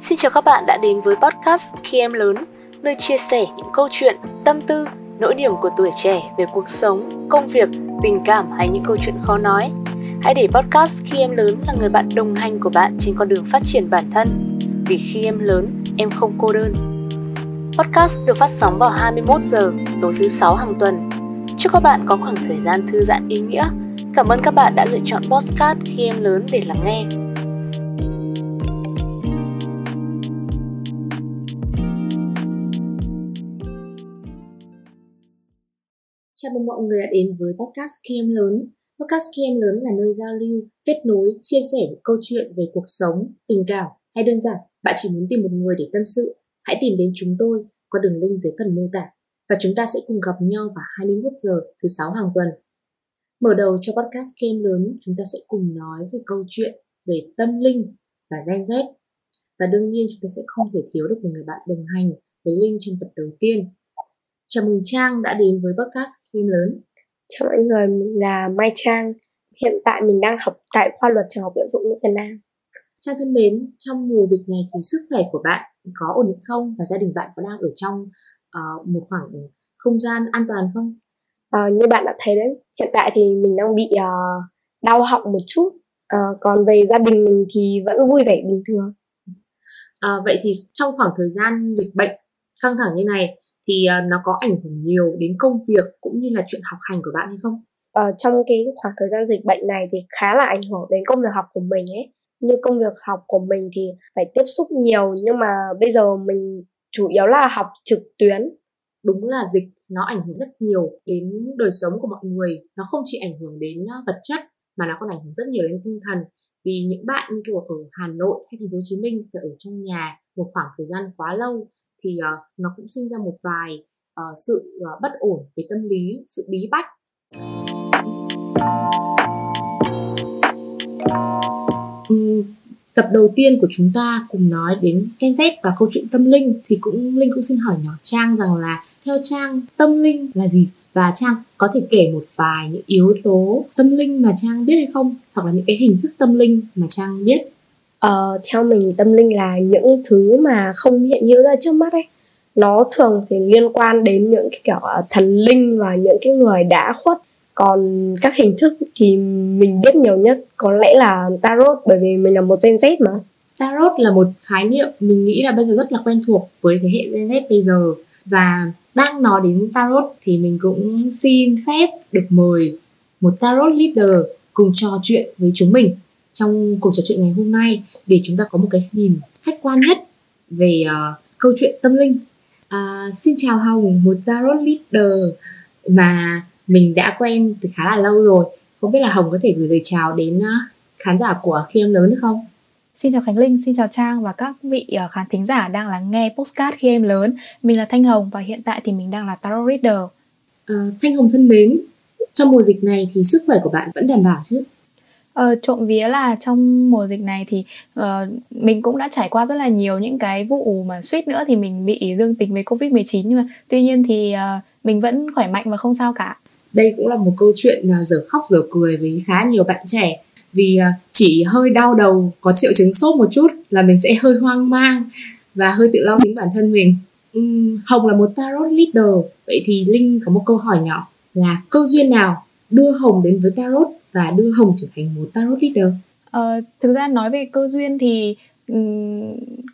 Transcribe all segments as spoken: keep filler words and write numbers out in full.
Xin chào các bạn đã đến với podcast Khi Em Lớn, nơi chia sẻ những câu chuyện, tâm tư, nỗi niềm của tuổi trẻ về cuộc sống, công việc, tình cảm hay những câu chuyện khó nói. Hãy để podcast Khi Em Lớn là người bạn đồng hành của bạn trên con đường phát triển bản thân. Vì khi em lớn, em không cô đơn. Podcast được phát sóng vào hai mươi mốt giờ tối thứ sáu hàng tuần. Chúc các bạn có khoảng thời gian thư giãn ý nghĩa. Cảm ơn các bạn đã lựa chọn Boxcat Khi Em Lớn để lắng nghe. Chào mừng mọi người đã đến với Podcast Khi Em Lớn. Podcast Khi Em Lớn là nơi giao lưu, kết nối, chia sẻ những câu chuyện về cuộc sống, tình cảm hay đơn giản bạn chỉ muốn tìm một người để tâm sự. Hãy tìm đến chúng tôi qua đường link dưới phần mô tả. Và chúng ta sẽ cùng gặp nhau vào hai mươi mốt giờ thứ sáu hàng tuần. Mở đầu cho podcast Khi Em Lớn, chúng ta sẽ cùng nói về câu chuyện về tâm linh và Gen Z. Và đương nhiên chúng ta sẽ không thể thiếu được một người bạn đồng hành với Linh trong tập đầu tiên. Chào mừng Trang đã đến với podcast Khi Em Lớn. Chào mọi người, mình là Mai Trang. Hiện tại mình đang học tại khoa luật trường Học viện Phụ nữ Việt Nam. Trang thân mến, trong mùa dịch này thì sức khỏe của bạn có ổn định không? Và gia đình bạn có đang ở trong uh, một khoảng không gian an toàn không? Uh, như bạn đã thấy đấy, hiện tại thì mình đang bị uh, đau họng một chút, uh, còn về gia đình mình thì vẫn vui vẻ bình thường. Uh, vậy thì trong khoảng thời gian dịch bệnh căng thẳng như này thì uh, nó có ảnh hưởng nhiều đến công việc cũng như là chuyện học hành của bạn hay không? Uh, trong cái khoảng thời gian dịch bệnh này thì khá là ảnh hưởng đến công việc học của mình ấy. Như công việc học của mình thì phải tiếp xúc nhiều, nhưng mà bây giờ mình chủ yếu là học trực tuyến. Đúng là dịch nó ảnh hưởng rất nhiều đến đời sống của mọi người. Nó không chỉ ảnh hưởng đến vật chất mà nó còn ảnh hưởng rất nhiều đến tinh thần. Vì những bạn như kiểu ở Hà Nội hay thành phố Hồ Chí Minh phải ở trong nhà một khoảng thời gian quá lâu thì uh, nó cũng sinh ra một vài uh, sự uh, bất ổn về tâm lý, sự bí bách. uhm, Tập đầu tiên của chúng ta cùng nói đến Gen Z và câu chuyện tâm linh. Thì cũng Linh cũng xin hỏi nhỏ Trang rằng là theo Trang, tâm linh là gì? Và Trang có thể kể một vài những yếu tố tâm linh mà Trang biết hay không? Hoặc là những cái hình thức tâm linh mà Trang biết? Ờ, theo mình, tâm linh là những thứ mà không hiện hữu ra trước mắt ấy. Nó thường thì liên quan đến những cái kiểu thần linh và những cái người đã khuất. Còn các hình thức thì mình biết nhiều nhất có lẽ là Tarot, bởi vì mình là một Gen Z mà. Tarot là một khái niệm mình nghĩ là bây giờ rất là quen thuộc với thế hệ Gen Z bây giờ. Và đang nói đến Tarot thì mình cũng xin phép được mời một Tarot Leader cùng trò chuyện với chúng mình trong cuộc trò chuyện ngày hôm nay để chúng ta có một cái nhìn khách quan nhất về uh, câu chuyện tâm linh. Uh, xin chào Hồng, một Tarot Leader mà mình đã quen từ khá là lâu rồi. Không biết là Hồng có thể gửi lời chào đến uh, khán giả của Khi Em Lớn được không? Xin chào Khánh Linh, xin chào Trang và các vị khán thính giả đang lắng nghe podcast Khi Em Lớn. Mình là Thanh Hồng và hiện tại thì mình đang là Tarot Reader. À, Thanh Hồng thân mến, trong mùa dịch này thì sức khỏe của bạn vẫn đảm bảo chứ? Ờ, trộm vía là trong mùa dịch này thì uh, mình cũng đã trải qua rất là nhiều những cái vụ mà suýt nữa thì mình bị dương tính với covid mười chín. Nhưng mà tuy nhiên thì uh, mình vẫn khỏe mạnh và không sao cả. Đây cũng là một câu chuyện uh, dở khóc dở cười với khá nhiều bạn trẻ. Vì chỉ hơi đau đầu, có triệu chứng sốt một chút là mình sẽ hơi hoang mang và hơi tự lo tính bản thân mình. uhm, Hồng là một Tarot Leader. Vậy thì Linh có một câu hỏi nhỏ là câu duyên nào đưa Hồng đến với Tarot và đưa Hồng trở thành một Tarot Leader? Ờ, thực ra nói về cơ duyên thì um,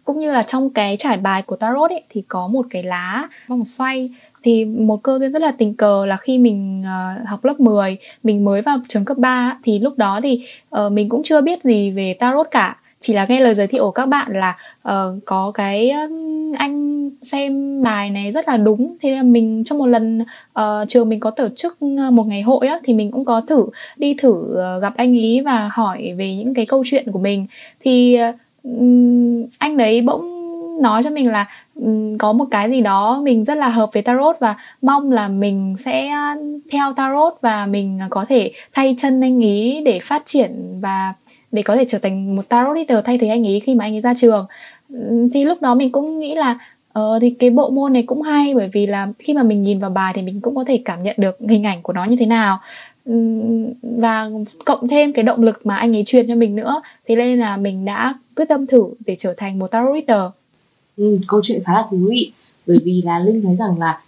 cũng như là trong cái trải bài của Tarot ấy, thì có một cái lá vòng xoay. Thì một cơ duyên rất là tình cờ là khi mình uh, học lớp mười, mình mới vào trường cấp ba. Thì lúc đó thì uh, mình cũng chưa biết gì về Tarot cả. Chỉ là nghe lời giới thiệu của các bạn là uh, có cái uh, anh xem bài này rất là đúng. Thế là mình trong một lần uh, trường mình có tổ chức một ngày hội á, thì mình cũng có thử đi thử uh, gặp anh ý và hỏi về những cái câu chuyện của mình. Thì uh, anh đấy bỗng nói cho mình là um, có một cái gì đó mình rất là hợp với Tarot và mong là mình sẽ theo Tarot và mình có thể thay chân anh ý để phát triển và để có thể trở thành một Tarot Leader thay thế anh ý khi mà anh ấy ra trường. Um, thì lúc đó mình cũng nghĩ là uh, thì cái bộ môn này cũng hay, bởi vì là khi mà mình nhìn vào bài thì mình cũng có thể cảm nhận được hình ảnh của nó như thế nào. và cộng thêm cái động lực mà anh ấy truyền cho mình nữa, thế nên là mình đã quyết tâm thử để trở thành một tarot reader. Ừ, câu chuyện khá là thú vị, bởi vì là Linh thấy rằng là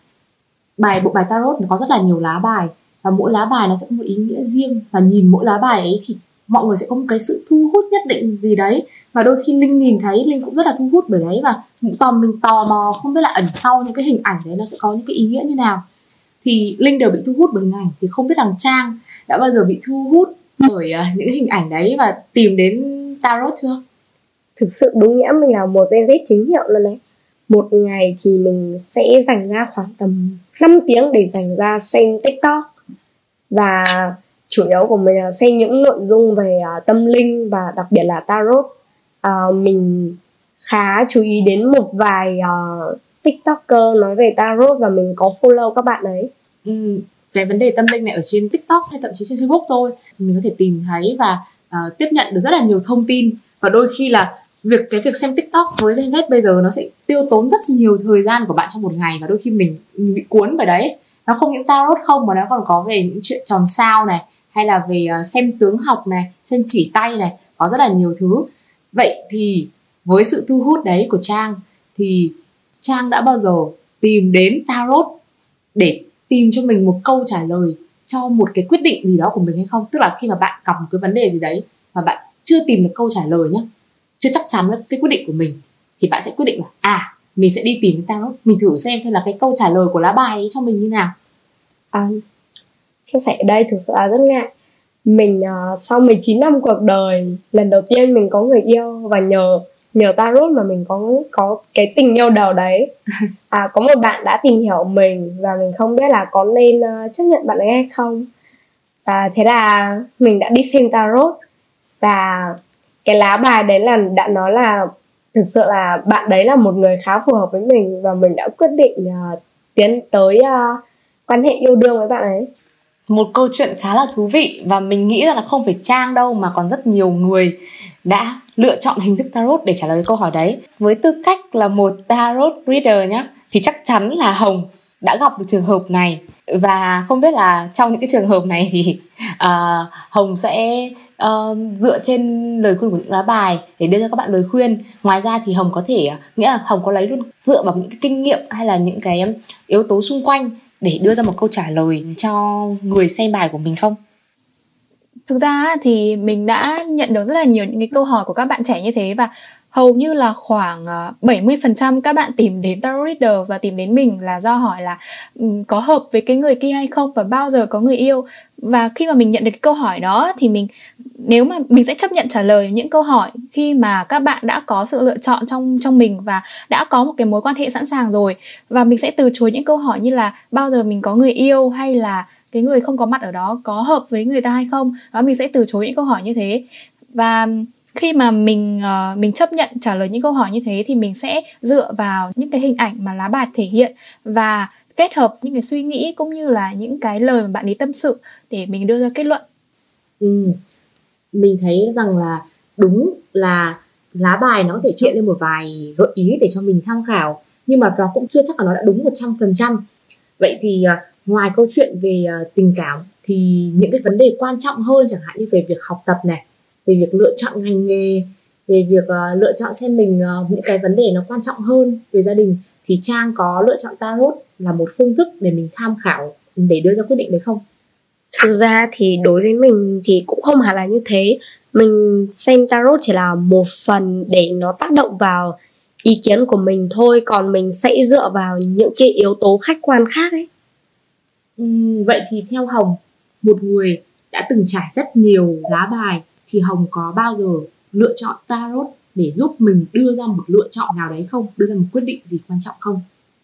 bài bộ bài tarot nó có rất là nhiều lá bài, và mỗi lá bài nó sẽ có một ý nghĩa riêng, và nhìn mỗi lá bài ấy thì mọi người sẽ có một cái sự thu hút nhất định gì đấy, và đôi khi Linh nhìn thấy Linh cũng rất là thu hút bởi đấy, và tò mình tò mò không biết là ẩn sau những cái hình ảnh đấy nó sẽ có những cái ý nghĩa như nào. Thì Linh đều bị thu hút bởi hình ảnh, thì không biết rằng Trang đã bao giờ bị thu hút bởi những hình ảnh đấy và tìm đến tarot chưa? Thực sự đúng nghĩa mình là một Gen Z chính hiệu luôn đấy. Một ngày thì mình sẽ dành ra khoảng tầm năm tiếng để dành ra xem TikTok, và chủ yếu của mình là xem những nội dung về tâm linh và đặc biệt là tarot. À, mình khá chú ý đến một vài uh, TikToker nói về tarot và mình có follow các bạn ấy. Ừ, cái vấn đề tâm linh này ở trên TikTok hay thậm chí trên Facebook thôi, mình có thể tìm thấy và uh, tiếp nhận được rất là nhiều thông tin. Và đôi khi là việc cái việc xem TikTok với Gen Z bây giờ nó sẽ tiêu tốn rất nhiều thời gian của bạn trong một ngày, và đôi khi mình, mình bị cuốn bởi đấy. Nó không những tarot không mà nó còn có về những chuyện tròn sao này, hay là về uh, xem tướng học này, xem chỉ tay này, có rất là nhiều thứ. Vậy thì với sự thu hút đấy của Trang, thì Trang đã bao giờ tìm đến tarot để tìm cho mình một câu trả lời cho một cái quyết định gì đó của mình hay không? Tức là khi mà bạn gặp một cái vấn đề gì đấy mà bạn chưa tìm được câu trả lời nhé, chưa chắc chắn với cái quyết định của mình, thì bạn sẽ quyết định là à, mình sẽ đi tìm đến tarot, mình thử xem xem là cái câu trả lời của lá bài ấy cho mình như nào. À, chia sẻ ở đây thực sự là rất ngại. Mình uh, sau mười chín năm cuộc đời, lần đầu tiên mình có người yêu, và nhờ nhờ tarot mà mình có có cái tình yêu đầu đấy. À, có một bạn đã tìm hiểu mình và mình không biết là có nên uh, chấp nhận bạn ấy hay không. À, thế là mình đã đi xem tarot, và cái lá bài đấy là đã nói là thực sự là bạn đấy là một người khá phù hợp với mình, và mình đã quyết định uh, tiến tới uh, quan hệ yêu đương với bạn ấy. Một câu chuyện khá là thú vị, và mình nghĩ là không phải Trang đâu mà còn rất nhiều người đã lựa chọn hình thức tarot để trả lời câu hỏi đấy. Với tư cách là một tarot reader nhá, thì chắc chắn là Hồng đã gặp được trường hợp này, và không biết là trong những cái trường hợp này thì uh, Hồng sẽ uh, dựa trên lời khuyên của những lá bài để đưa cho các bạn lời khuyên. Ngoài ra thì Hồng có thể, nghĩa là Hồng có lấy luôn dựa vào những cái kinh nghiệm hay là những cái yếu tố xung quanh để đưa ra một câu trả lời cho người xem bài của mình không? Thực ra thì mình đã nhận được rất là nhiều những cái câu hỏi của các bạn trẻ như thế, và hầu như là khoảng bảy mươi phần trăm các bạn tìm đến tarot reader và tìm đến mình là do hỏi là có hợp với cái người kia hay không và bao giờ có người yêu. Và khi mà mình nhận được cái câu hỏi đó thì mình nếu mà mình sẽ chấp nhận trả lời những câu hỏi khi mà các bạn đã có sự lựa chọn trong trong mình và đã có một cái mối quan hệ sẵn sàng rồi, và mình sẽ từ chối những câu hỏi như là bao giờ mình có người yêu hay là cái người không có mặt ở đó có hợp với người ta hay không. Đó, mình sẽ từ chối những câu hỏi như thế, và khi mà mình uh, mình chấp nhận trả lời những câu hỏi như thế thì mình sẽ dựa vào những cái hình ảnh mà lá bài thể hiện và kết hợp những cái suy nghĩ cũng như là những cái lời mà bạn ấy tâm sự để mình đưa ra kết luận. Ừ. Mình thấy rằng là đúng là lá bài nó có thể hiện lên một vài gợi ý để cho mình tham khảo, nhưng mà nó cũng chưa chắc là nó đã đúng một trăm phần trăm. Vậy thì uh, ngoài câu chuyện về uh, tình cảm thì những cái vấn đề quan trọng hơn, chẳng hạn như về việc học tập này, về việc lựa chọn ngành nghề, về việc uh, lựa chọn xem mình uh, những cái vấn đề nó quan trọng hơn về gia đình, thì Trang có lựa chọn tarot là một phương thức để mình tham khảo để đưa ra quyết định đấy không? Thực ra thì đối với mình thì cũng không hẳn là như thế. Mình xem tarot chỉ là một phần để nó tác động vào ý kiến của mình thôi, còn mình sẽ dựa vào những cái yếu tố khách quan khác ấy. Uhm, vậy thì theo Hồng, một người đã từng trải rất nhiều lá bài, thì Hồng có bao giờ lựa chọn tarot để giúp mình đưa ra một lựa chọn nào đấy không? Đưa ra một quyết định gì quan trọng không?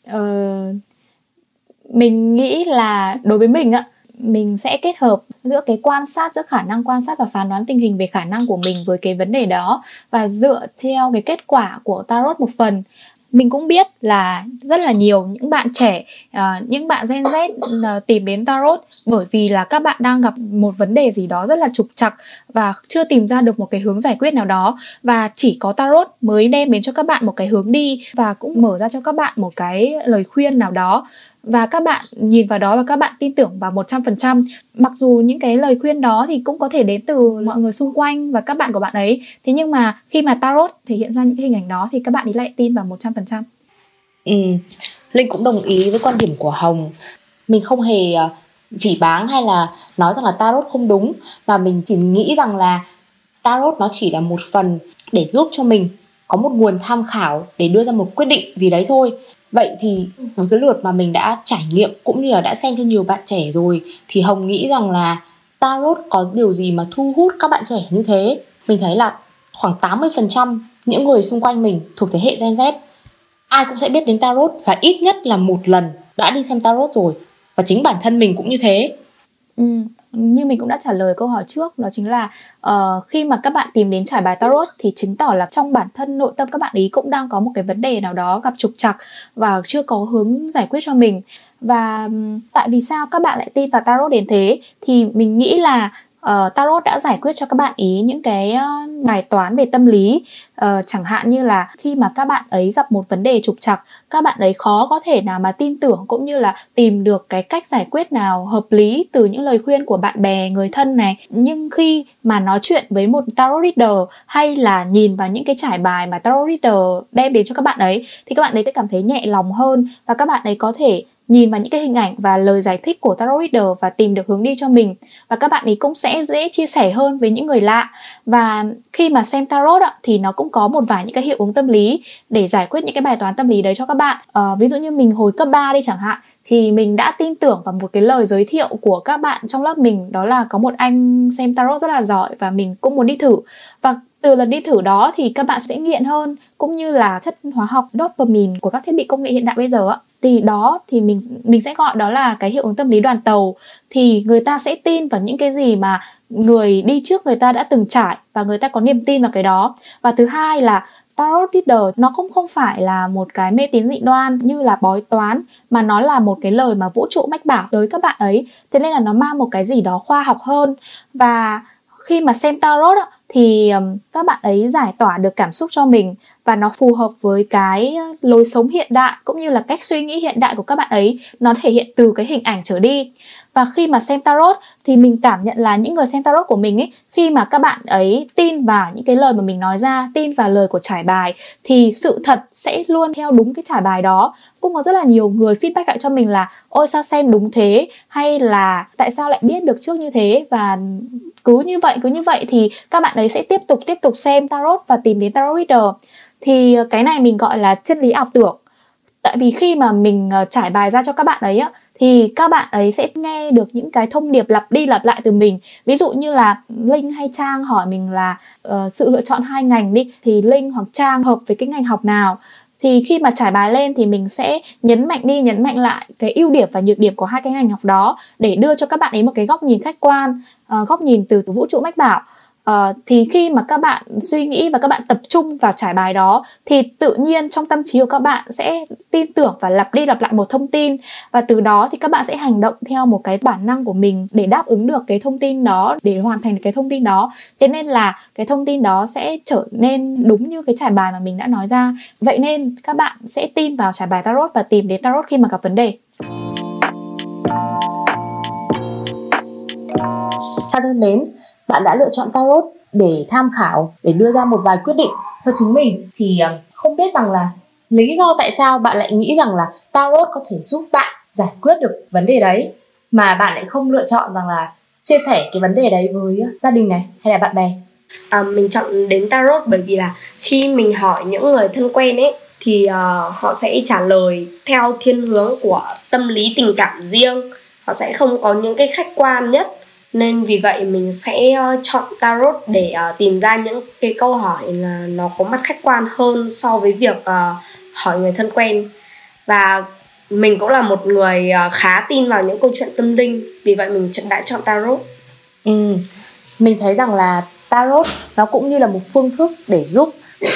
Ờ, mình nghĩ là đối với mình ạ, mình sẽ kết hợp giữa cái quan sát, giữa khả năng quan sát và phán đoán tình hình về khả năng của mình với cái vấn đề đó, và dựa theo cái kết quả của tarot một phần. Mình cũng biết là rất là nhiều những bạn trẻ, những bạn Gen Z tìm đến tarot bởi vì là các bạn đang gặp một vấn đề gì đó rất là trục trặc và chưa tìm ra được một cái hướng giải quyết nào đó, và chỉ có tarot mới đem đến cho các bạn một cái hướng đi và cũng mở ra cho các bạn một cái lời khuyên nào đó. và các bạn nhìn vào đó và các bạn tin tưởng vào một trăm phần trăm. Mặc dù những cái lời khuyên đó thì cũng có thể đến từ mọi người xung quanh và các bạn của bạn ấy, thế nhưng mà khi mà Tarot thể hiện ra những cái hình ảnh đó thì các bạn ấy lại tin vào một trăm phần trăm. Ừ, Linh cũng đồng ý với quan điểm của Hồng. Mình không hề phỉ báng hay là nói rằng là Tarot không đúng, mà mình chỉ nghĩ rằng là Tarot nó chỉ là một phần để giúp cho mình có một nguồn tham khảo để đưa ra một quyết định gì đấy thôi. Vậy thì với cái lượt mà mình đã trải nghiệm cũng như là đã xem cho nhiều bạn trẻ rồi, thì Hồng nghĩ rằng là Tarot có điều gì mà thu hút các bạn trẻ như thế? Mình thấy là khoảng tám mươi phần trăm những người xung quanh mình thuộc thế hệ Gen Z ai cũng sẽ biết đến Tarot và ít nhất là một lần đã đi xem Tarot rồi. Và chính bản thân mình cũng như thế. Ừ, như mình cũng đã trả lời câu hỏi trước, đó chính là uh, khi mà các bạn tìm đến trải bài Tarot thì chứng tỏ là trong bản thân nội tâm các bạn ý cũng đang có một cái vấn đề nào đó gặp trục trặc và chưa có hướng giải quyết cho mình. Và um, tại vì sao các bạn lại tin vào Tarot đến thế? Thì mình nghĩ là Uh, Tarot đã giải quyết cho các bạn ý những cái uh, bài toán về tâm lý, uh, chẳng hạn như là khi mà các bạn ấy gặp một vấn đề trục trặc, các bạn ấy khó có thể nào mà tin tưởng cũng như là tìm được cái cách giải quyết nào hợp lý từ những lời khuyên của bạn bè, người thân này. Nhưng khi mà nói chuyện với một Tarot Reader hay là nhìn vào những cái trải bài mà Tarot Reader đem đến cho các bạn ấy, thì các bạn ấy sẽ cảm thấy nhẹ lòng hơn và các bạn ấy có thể nhìn vào những cái hình ảnh và lời giải thích của Tarot Reader và tìm được hướng đi cho mình. Và các bạn ấy cũng sẽ dễ chia sẻ hơn với những người lạ. Và khi mà xem Tarot ạ, thì nó cũng có một vài những cái hiệu ứng tâm lý để giải quyết những cái bài toán tâm lý đấy cho các bạn. à, Ví dụ như mình hồi cấp ba đi chẳng hạn, thì mình đã tin tưởng vào một cái lời giới thiệu của các bạn trong lớp mình, đó là có một anh xem Tarot rất là giỏi và mình cũng muốn đi thử. Và từ lần đi thử đó thì các bạn sẽ nghiện hơn, cũng như là chất hóa học dopamine của các thiết bị công nghệ hiện đại bây giờ ạ. Thì đó thì mình mình sẽ gọi đó là cái hiệu ứng tâm lý đoàn tàu. Thì người ta sẽ tin vào những cái gì mà người đi trước người ta đã từng trải và người ta có niềm tin vào cái đó. Và thứ hai là Tarot Reader nó cũng không phải là một cái mê tín dị đoan như là bói toán, mà nó là một cái lời mà vũ trụ mách bảo tới các bạn ấy. Thế nên là nó mang một cái gì đó khoa học hơn. Và khi mà xem Tarot thì các bạn ấy giải tỏa được cảm xúc cho mình và nó phù hợp với cái lối sống hiện đại cũng như là cách suy nghĩ hiện đại của các bạn ấy. Nó thể hiện từ cái hình ảnh trở đi. Và khi mà xem Tarot thì mình cảm nhận là những người xem Tarot của mình ấy, khi mà các bạn ấy tin vào những cái lời mà mình nói ra, tin vào lời của trải bài, thì sự thật sẽ luôn theo đúng cái trải bài đó. Cũng có rất là nhiều người feedback lại cho mình là ôi sao xem đúng thế, hay là tại sao lại biết được trước như thế. Và cứ như vậy, cứ như vậy thì các bạn ấy sẽ tiếp tục tiếp tục xem Tarot và tìm đến Tarot Reader. Thì cái này mình gọi là chân lý ảo tưởng. Tại vì khi mà mình trải bài ra cho các bạn ấy á, thì các bạn ấy sẽ nghe được những cái thông điệp lặp đi lặp lại từ mình. Ví dụ như là Linh hay Trang hỏi mình là uh, sự lựa chọn hai ngành đi, thì Linh hoặc Trang hợp với cái ngành học nào. Thì khi mà trải bài lên thì mình sẽ nhấn mạnh đi, nhấn mạnh lại cái ưu điểm và nhược điểm của hai cái ngành học đó để đưa cho các bạn ấy một cái góc nhìn khách quan, uh, góc nhìn từ, từ vũ trụ mách bảo. Uh, thì khi mà các bạn suy nghĩ và các bạn tập trung vào trải bài đó thì tự nhiên trong tâm trí của các bạn sẽ tin tưởng và lặp đi lặp lại một thông tin, và từ đó thì các bạn sẽ hành động theo một cái bản năng của mình để đáp ứng được cái thông tin đó, để hoàn thành cái thông tin đó. Thế nên là cái thông tin đó sẽ trở nên đúng như cái trải bài mà mình đã nói ra. Vậy nên các bạn sẽ tin vào trải bài Tarot và tìm đến Tarot khi mà gặp vấn đề. Chào thân mến, bạn đã lựa chọn Tarot để tham khảo, để đưa ra một vài quyết định cho chính mình. Thì không biết rằng là lý do tại sao bạn lại nghĩ rằng là Tarot có thể giúp bạn giải quyết được vấn đề đấy, mà bạn lại không lựa chọn rằng là chia sẻ cái vấn đề đấy với gia đình này hay là bạn bè. à, Mình chọn đến Tarot bởi vì là khi mình hỏi những người thân quen ấy, thì uh, họ sẽ trả lời theo thiên hướng của tâm lý tình cảm riêng. Họ sẽ không có những cái khách quan nhất. Nên vì vậy mình sẽ chọn Tarot để uh, tìm ra những cái câu hỏi là nó có mặt khách quan hơn so với việc uh, hỏi người thân quen. Và mình cũng là một người uh, khá tin vào những câu chuyện tâm linh, vì vậy mình đã chọn Tarot. Ừ. Mình thấy rằng là Tarot nó cũng như là một phương thức để giúp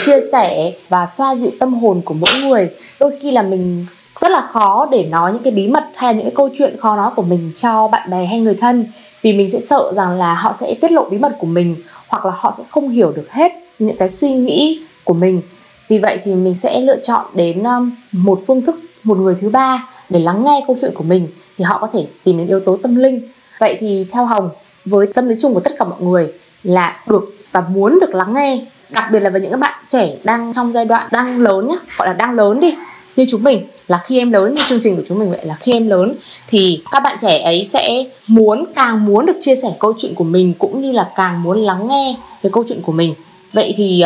chia sẻ và xoa dịu tâm hồn của mỗi người. Đôi khi là mình rất là khó để nói những cái bí mật hay là những cái câu chuyện khó nói của mình cho bạn bè hay người thân, vì mình sẽ sợ rằng là họ sẽ tiết lộ bí mật của mình, hoặc là họ sẽ không hiểu được hết những cái suy nghĩ của mình. Vì vậy thì mình sẽ lựa chọn đến một phương thức, một người thứ ba để lắng nghe câu chuyện của mình thì họ có thể tìm đến yếu tố tâm linh. Vậy thì theo Hồng, với tâm lý chung của tất cả mọi người là được và muốn được lắng nghe, đặc biệt là với những bạn trẻ đang trong giai đoạn đang lớn nhá, gọi là đang lớn đi, như chúng mình là khi em lớn, như chương trình của chúng mình vậy là khi em lớn, thì các bạn trẻ ấy sẽ muốn, càng muốn được chia sẻ câu chuyện của mình cũng như là càng muốn lắng nghe cái câu chuyện của mình. Vậy thì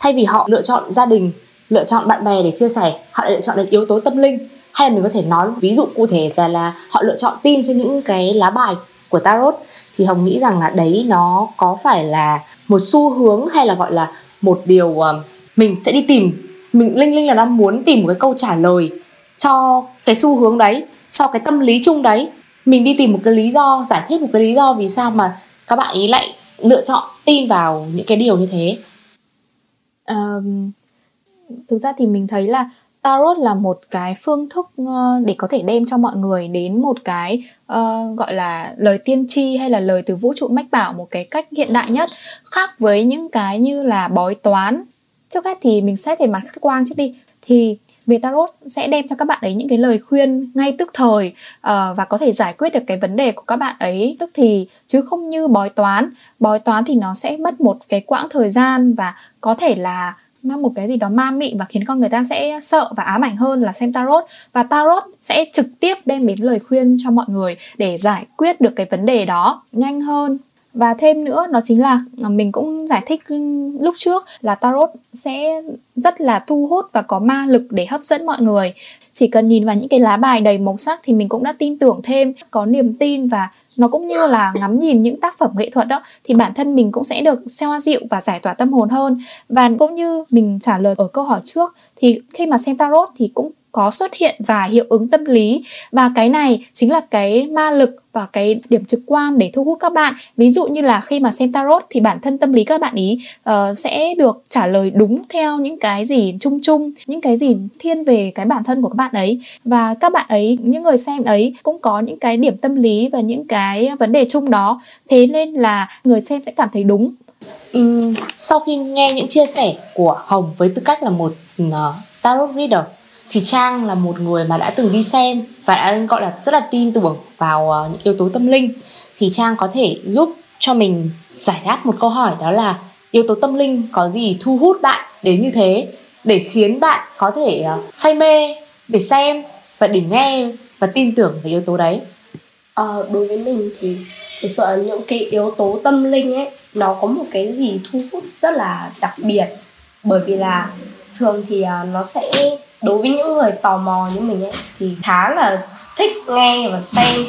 thay vì họ lựa chọn gia đình, lựa chọn bạn bè để chia sẻ, họ lại lựa chọn đến yếu tố tâm linh, hay là mình có thể nói ví dụ cụ thể là, là họ lựa chọn tin trên những cái lá bài của Tarot. Thì Hồng nghĩ rằng là đấy nó có phải là một xu hướng hay là gọi là một điều mình sẽ đi tìm, mình linh linh là đang muốn tìm một cái câu trả lời cho cái xu hướng đấy, cho cái tâm lý chung đấy. Mình đi tìm một cái lý do, giải thích một cái lý do vì sao mà các bạn ấy lại lựa chọn tin vào những cái điều như thế. À, thực ra thì mình thấy là Tarot là một cái phương thức để có thể đem cho mọi người đến một cái uh, gọi là lời tiên tri hay là lời từ vũ trụ mách bảo một cái cách hiện đại nhất, khác với những cái như là bói toán. Trước hết thì mình xét về mặt khách quan trước đi, thì về Tarot sẽ đem cho các bạn ấy những cái lời khuyên ngay tức thời uh, và có thể giải quyết được cái vấn đề của các bạn ấy tức thì, chứ không như bói toán. Bói toán thì nó sẽ mất một cái quãng thời gian và có thể là mang một cái gì đó ma mị và khiến con người ta sẽ sợ và ám ảnh hơn là xem Tarot. Và Tarot sẽ trực tiếp đem đến lời khuyên cho mọi người để giải quyết được cái vấn đề đó nhanh hơn. Và thêm nữa đó chính là mình cũng giải thích lúc trước là Tarot sẽ rất là thu hút và có ma lực để hấp dẫn mọi người. Chỉ cần nhìn vào những cái lá bài đầy màu sắc thì mình cũng đã tin tưởng thêm, có niềm tin, và nó cũng như là ngắm nhìn những tác phẩm nghệ thuật đó, thì bản thân mình cũng sẽ được xoa dịu và giải tỏa tâm hồn hơn. Và cũng như mình trả lời ở câu hỏi trước, thì khi mà xem Tarot thì cũng có xuất hiện và hiệu ứng tâm lý, và cái này chính là cái ma lực và cái điểm trực quan để thu hút các bạn. Ví dụ như là khi mà xem Tarot thì bản thân tâm lý các bạn ý uh, sẽ được trả lời đúng theo những cái gì chung chung, những cái gì thiên về cái bản thân của các bạn ấy. Và các bạn ấy, những người xem ấy cũng có những cái điểm tâm lý và những cái vấn đề chung đó, thế nên là người xem sẽ cảm thấy đúng. uhm, Sau khi nghe những chia sẻ của Hồng với tư cách là một uh, Tarot Reader, thì Trang là một người mà đã từng đi xem và đã gọi là rất là tin tưởng vào những yếu tố tâm linh, thì Trang có thể giúp cho mình giải đáp một câu hỏi, đó là yếu tố tâm linh có gì thu hút bạn đến như thế để khiến bạn có thể say mê để xem và để nghe và tin tưởng về yếu tố đấy? À, đối với mình thì thực sự là những cái yếu tố tâm linh ấy nó có một cái gì thu hút rất là đặc biệt, bởi vì là thường thì nó sẽ, đối với những người tò mò như mình ấy, thì khá là thích nghe và xem.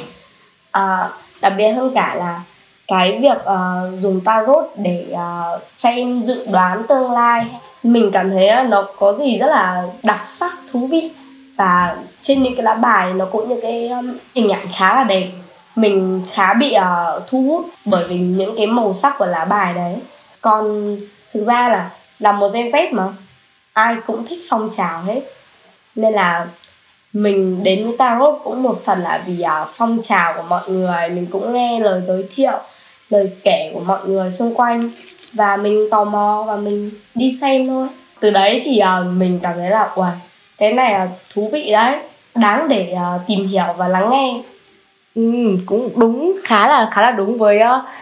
À, đặc biệt hơn cả là cái việc uh, dùng Tarot để uh, xem dự đoán tương lai, mình cảm thấy nó có gì rất là đặc sắc, thú vị. Và trên những cái lá bài nó cũng như cái um, hình ảnh khá là đẹp. Mình khá bị uh, thu hút bởi vì những cái màu sắc của lá bài đấy. Còn thực ra là là một Gen Z mà, ai cũng thích phong trào hết, nên là mình đến với Tarot cũng một phần là vì phong trào của mọi người. Mình cũng nghe lời giới thiệu, lời kể của mọi người xung quanh, và mình tò mò và mình đi xem thôi. Từ đấy thì mình cảm thấy là wow, cái này là thú vị đấy, đáng để tìm hiểu và lắng nghe. Ừ, cũng đúng, khá là khá là đúng với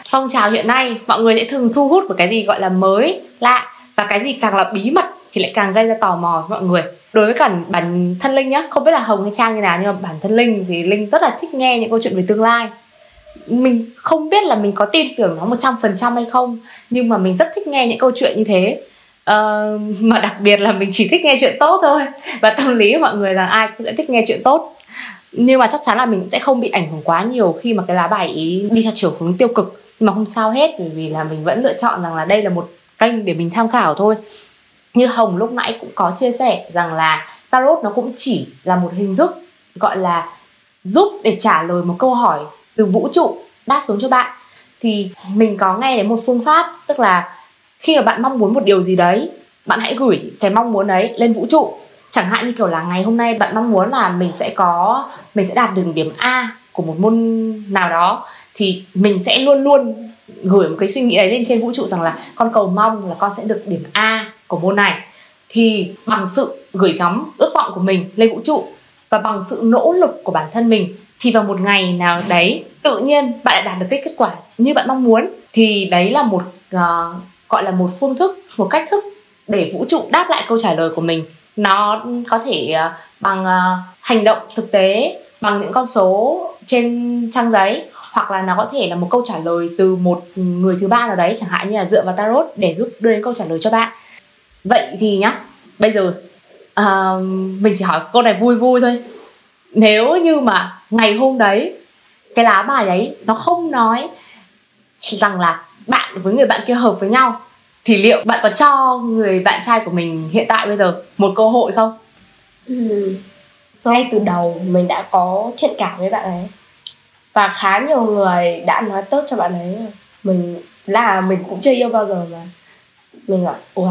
phong trào hiện nay. Mọi người sẽ thường thu hút một cái gì gọi là mới, lạ, và cái gì càng là bí mật thì lại càng gây ra tò mò với mọi người. Đối với cả bản thân Linh nhá, không biết là Hồng hay Trang như nào, nhưng mà bản thân Linh thì Linh rất là thích nghe những câu chuyện về tương lai. Mình không biết là mình có tin tưởng nó một trăm phần trăm hay không, nhưng mà mình rất thích nghe những câu chuyện như thế. à, Mà đặc biệt là mình chỉ thích nghe chuyện tốt thôi. Và tâm lý của mọi người là ai cũng sẽ thích nghe chuyện tốt, nhưng mà chắc chắn là mình cũng sẽ không bị ảnh hưởng quá nhiều khi mà cái lá bài ý đi theo chiều hướng tiêu cực. Nhưng mà không sao hết, bởi vì là mình vẫn lựa chọn rằng là đây là một kênh để mình tham khảo thôi. Như Hồng lúc nãy cũng có chia sẻ rằng là Tarot nó cũng chỉ là một hình thức gọi là giúp để trả lời một câu hỏi từ vũ trụ đáp xuống cho bạn. Thì mình có nghe đến một phương pháp, tức là khi mà bạn mong muốn một điều gì đấy, bạn hãy gửi cái mong muốn ấy lên vũ trụ. Chẳng hạn như kiểu là ngày hôm nay bạn mong muốn là mình sẽ có, mình sẽ đạt được điểm A của một môn nào đó, thì mình sẽ luôn luôn gửi một cái suy nghĩ đấy lên trên vũ trụ rằng là con cầu mong là con sẽ được điểm A của môn này. Thì bằng sự gửi gắm ước vọng của mình lên vũ trụ, và bằng sự nỗ lực của bản thân mình thì vào một ngày nào đấy tự nhiên bạn lại đạt được cái kết quả như bạn mong muốn. Thì đấy là một uh, gọi là một phương thức, một cách thức để vũ trụ đáp lại câu trả lời của mình. Nó có thể uh, bằng uh, hành động thực tế, bằng những con số trên trang giấy, hoặc là nó có thể là một câu trả lời từ một người thứ ba nào đấy, chẳng hạn như là dựa vào tarot để giúp đưa đến câu trả lời cho bạn. Vậy thì nhá, bây giờ uh, mình chỉ hỏi câu này vui vui thôi. Nếu như mà ngày hôm đấy cái lá bài ấy nó không nói rằng là bạn với người bạn kia hợp với nhau, thì liệu bạn có cho người bạn trai của mình hiện tại bây giờ một cơ hội không? Ừ. Ngay từ đầu mình đã có thiện cảm với bạn ấy, và khá nhiều người đã nói tốt cho bạn ấy. Mình là mình cũng chưa yêu bao giờ mà mình gọi ủa,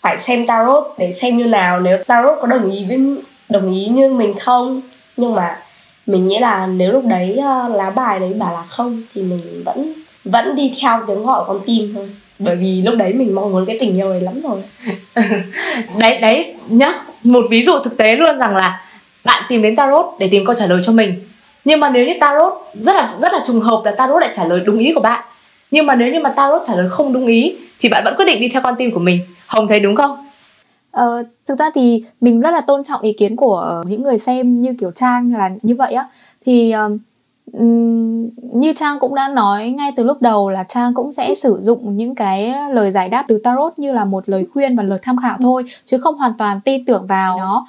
phải xem tarot để xem như nào, nếu tarot có đồng ý với đồng ý như mình không. Nhưng mà mình nghĩ là nếu lúc đấy lá bài đấy bảo là không thì mình vẫn vẫn đi theo tiếng gọi con tim thôi, bởi vì lúc đấy mình mong muốn cái tình yêu ấy lắm rồi. Đấy đấy nhá, một ví dụ thực tế luôn, rằng là bạn tìm đến tarot để tìm câu trả lời cho mình, nhưng mà nếu như tarot rất là rất là trùng hợp là tarot lại trả lời đúng ý của bạn, nhưng mà nếu như mà tarot trả lời không đúng ý thì bạn vẫn quyết định đi theo con tim của mình. Hồng thấy đúng không? Ờ, thực ra thì mình rất là tôn trọng ý kiến của những người xem như kiểu Trang là như vậy á. Thì um, như Trang cũng đã nói ngay từ lúc đầu là Trang cũng sẽ sử dụng những cái lời giải đáp từ tarot như là một lời khuyên và lời tham khảo thôi, chứ không hoàn toàn tin tưởng vào nó.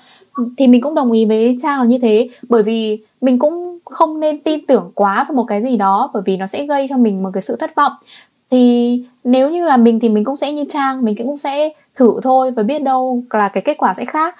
Thì mình cũng đồng ý với Trang là như thế, bởi vì mình cũng không nên tin tưởng quá vào một cái gì đó, bởi vì nó sẽ gây cho mình một cái sự thất vọng. Thì nếu như là mình thì mình cũng sẽ như Trang, mình cũng sẽ thử thôi và biết đâu là cái kết quả sẽ khác.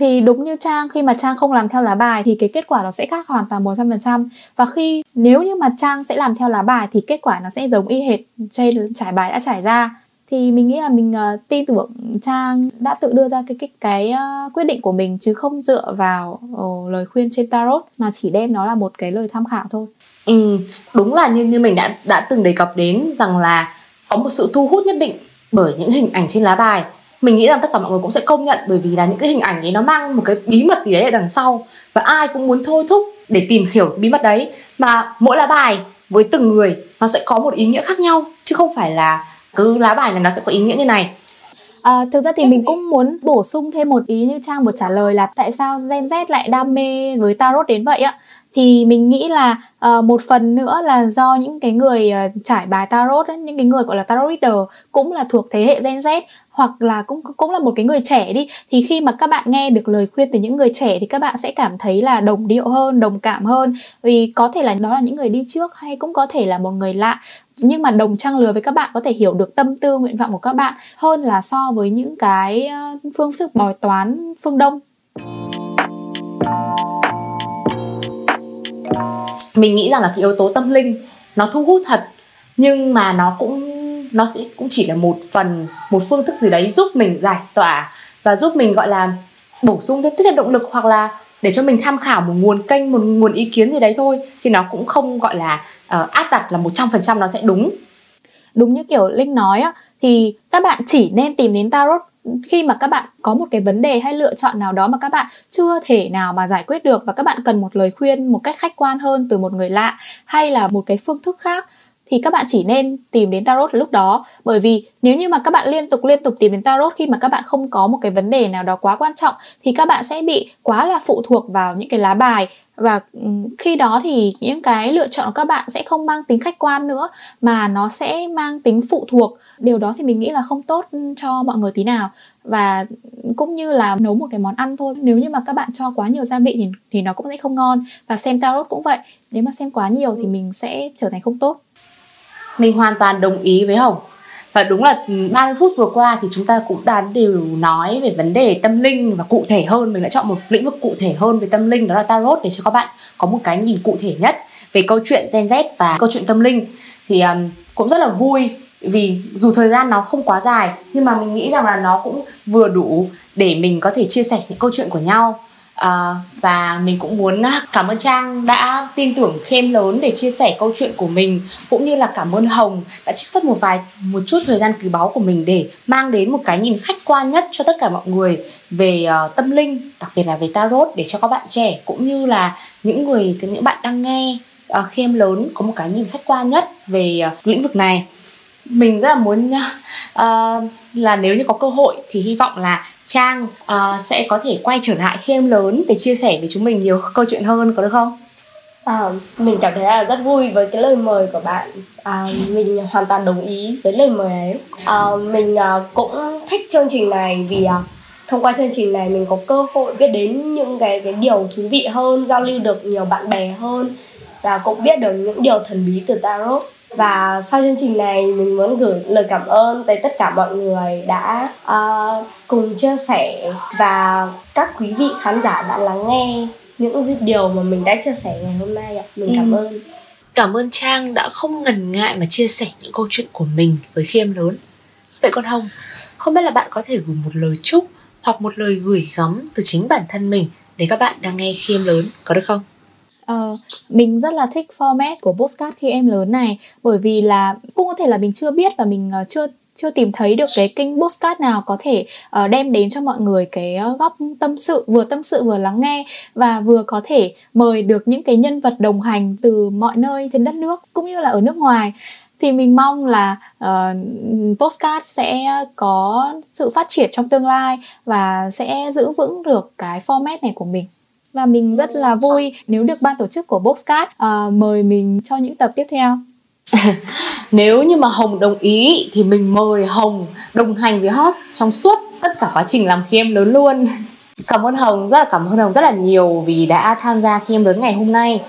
Thì đúng như Trang, khi mà Trang không làm theo lá bài thì cái kết quả nó sẽ khác hoàn toàn một trăm phần trăm. Và khi nếu như mà Trang sẽ làm theo lá bài thì kết quả nó sẽ giống y hệt trên trải bài đã trải ra. Thì mình nghĩ là mình uh, tin tưởng Trang đã tự đưa ra cái cái, cái uh, quyết định của mình, chứ không dựa vào uh, lời khuyên trên tarot mà chỉ đem nó là một cái lời tham khảo thôi. Ừ, đúng là như như mình đã đã từng đề cập đến rằng là có một sự thu hút nhất định bởi những hình ảnh trên lá bài. Mình nghĩ rằng tất cả mọi người cũng sẽ công nhận, bởi vì là những cái hình ảnh ấy nó mang một cái bí mật gì đấy ở đằng sau, và ai cũng muốn thôi thúc để tìm hiểu bí mật đấy. Mà mỗi lá bài với từng người nó sẽ có một ý nghĩa khác nhau, chứ không phải là cứ lá bài này nó sẽ có ý nghĩa như này. À, thực ra thì mình cũng muốn bổ sung thêm một ý như Trang vừa trả lời là tại sao Gen Z lại đam mê với tarot đến vậy ạ. Thì mình nghĩ là uh, một phần nữa là do những cái người uh, trải bài tarot ấy, những cái người gọi là tarot reader cũng là thuộc thế hệ Gen Z, hoặc là cũng cũng là một cái người trẻ đi. Thì khi mà các bạn nghe được lời khuyên từ những người trẻ thì các bạn sẽ cảm thấy là đồng điệu hơn, đồng cảm hơn, vì có thể là đó là những người đi trước hay cũng có thể là một người lạ, nhưng mà đồng trang lứa với các bạn, có thể hiểu được tâm tư, nguyện vọng của các bạn hơn là so với những cái phương thức bói toán phương Đông. Mình nghĩ rằng là cái yếu tố tâm linh nó thu hút thật, nhưng mà nó cũng nó sẽ cũng chỉ là một phần, một phương thức gì đấy giúp mình giải tỏa và giúp mình gọi là bổ sung thêm tiếp thêm động lực, hoặc là để cho mình tham khảo một nguồn kênh, một nguồn ý kiến gì đấy thôi, thì nó cũng không gọi là uh, áp đặt là một trăm phần trăm nó sẽ đúng. Đúng như kiểu Linh nói á, thì các bạn chỉ nên tìm đến tarot khi mà các bạn có một cái vấn đề hay lựa chọn nào đó mà các bạn chưa thể nào mà giải quyết được, và các bạn cần một lời khuyên một cách khách quan hơn từ một người lạ hay là một cái phương thức khác, thì các bạn chỉ nên tìm đến tarot lúc đó. Bởi vì nếu như mà các bạn liên tục liên tục tìm đến tarot khi mà các bạn không có một cái vấn đề nào đó quá quan trọng thì các bạn sẽ bị quá là phụ thuộc vào những cái lá bài, và khi đó thì những cái lựa chọn của các bạn sẽ không mang tính khách quan nữa mà nó sẽ mang tính phụ thuộc. Điều đó thì mình nghĩ là không tốt cho mọi người tí nào. Và cũng như là nấu một cái món ăn thôi, nếu như mà các bạn cho quá nhiều gia vị thì, thì nó cũng sẽ không ngon. Và xem tarot cũng vậy, nếu mà xem quá nhiều thì mình sẽ trở thành không tốt. Mình hoàn toàn đồng ý với Hồng. Và đúng là ba mươi phút vừa qua thì chúng ta cũng đã đều nói về vấn đề tâm linh, và cụ thể hơn, mình đã chọn một lĩnh vực cụ thể hơn về tâm linh, đó là tarot, để cho các bạn có một cái nhìn cụ thể nhất về câu chuyện Gen Z và câu chuyện tâm linh. Thì um, cũng rất là vui vì dù thời gian nó không quá dài nhưng mà mình nghĩ rằng là nó cũng vừa đủ để mình có thể chia sẻ những câu chuyện của nhau. À, và mình cũng muốn cảm ơn Trang đã tin tưởng Khi Em Lớn để chia sẻ câu chuyện của mình, cũng như là cảm ơn Hồng đã trích xuất một vài một chút thời gian quý báu của mình để mang đến một cái nhìn khách quan nhất cho tất cả mọi người về uh, tâm linh, đặc biệt là về tarot, để cho các bạn trẻ cũng như là những người những bạn đang nghe uh, Khi Em Lớn có một cái nhìn khách quan nhất về uh, lĩnh vực này. Mình rất là muốn uh, là nếu như có cơ hội thì hy vọng là Trang uh, sẽ có thể quay trở lại Khi Em Lớn để chia sẻ với chúng mình nhiều câu chuyện hơn, có được không? À, mình cảm thấy là rất vui với cái lời mời của bạn. À, mình hoàn toàn đồng ý với lời mời ấy. À, mình uh, cũng thích chương trình này vì uh, thông qua chương trình này mình có cơ hội biết đến những cái, cái điều thú vị hơn, giao lưu được nhiều bạn bè hơn và cũng biết được những điều thần bí từ tarot. Và sau chương trình này mình muốn gửi lời cảm ơn tới tất cả mọi người đã uh, cùng chia sẻ và các quý vị khán giả đã lắng nghe những điều mà mình đã chia sẻ ngày hôm nay ạ. Mình cảm ừ. ơn Cảm ơn Trang đã không ngần ngại mà chia sẻ những câu chuyện của mình với Khi Em Lớn. Vậy còn Hồng, không biết là bạn có thể gửi một lời chúc hoặc một lời gửi gắm từ chính bản thân mình để các bạn đang nghe Khi Em Lớn, có được không? Uh, mình rất là thích format của Boxcat Khi Em Lớn này, bởi vì là cũng có thể là mình chưa biết và mình uh, chưa chưa tìm thấy được cái kênh Boxcat nào có thể uh, đem đến cho mọi người cái uh, góc tâm sự, vừa tâm sự vừa lắng nghe và vừa có thể mời được những cái nhân vật đồng hành từ mọi nơi trên đất nước cũng như là ở nước ngoài. Thì mình mong là uh, Boxcat sẽ có sự phát triển trong tương lai và sẽ giữ vững được cái format này của mình. Và mình rất là vui nếu được ban tổ chức của Boxcat uh, mời mình cho những tập tiếp theo. Nếu như mà Hồng đồng ý thì mình mời Hồng đồng hành với host trong suốt tất cả quá trình làm Khi Em Lớn luôn. Cảm ơn Hồng, rất là cảm ơn Hồng rất là nhiều vì đã tham gia Khi Em Lớn ngày hôm nay.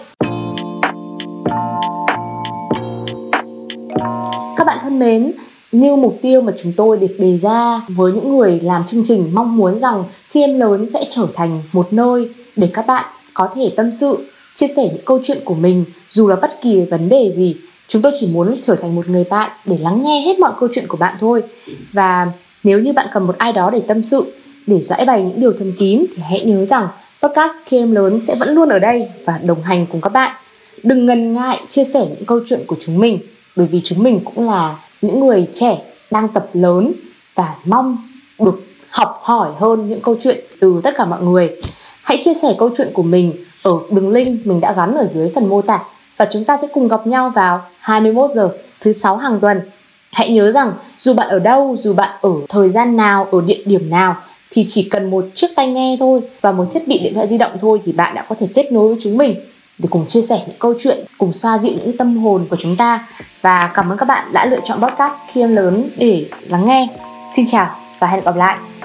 Các bạn thân mến, như mục tiêu mà chúng tôi được đề ra với những người làm chương trình, mong muốn rằng Khi Em Lớn sẽ trở thành một nơi để các bạn có thể tâm sự, chia sẻ những câu chuyện của mình dù là bất kỳ vấn đề gì. Chúng tôi chỉ muốn trở thành một người bạn để lắng nghe hết mọi câu chuyện của bạn thôi. Và nếu như bạn cần một ai đó để tâm sự, để giải bày những điều thầm kín, thì hãy nhớ rằng podcast Khi Em Lớn sẽ vẫn luôn ở đây và đồng hành cùng các bạn. Đừng ngần ngại chia sẻ những câu chuyện của chúng mình, bởi vì chúng mình cũng là những người trẻ đang tập lớn và mong được học hỏi hơn những câu chuyện từ tất cả mọi người. Hãy chia sẻ câu chuyện của mình ở đường link mình đã gắn ở dưới phần mô tả, và chúng ta sẽ cùng gặp nhau vào hai mươi mốt giờ thứ sáu hàng tuần. Hãy nhớ rằng dù bạn ở đâu, dù bạn ở thời gian nào, ở địa điểm nào, thì chỉ cần một chiếc tai nghe thôi và một thiết bị điện thoại di động thôi thì bạn đã có thể kết nối với chúng mình để cùng chia sẻ những câu chuyện, cùng xoa dịu những tâm hồn của chúng ta. Và cảm ơn các bạn đã lựa chọn podcast Khi Em Lớn để lắng nghe. Xin chào và hẹn gặp lại.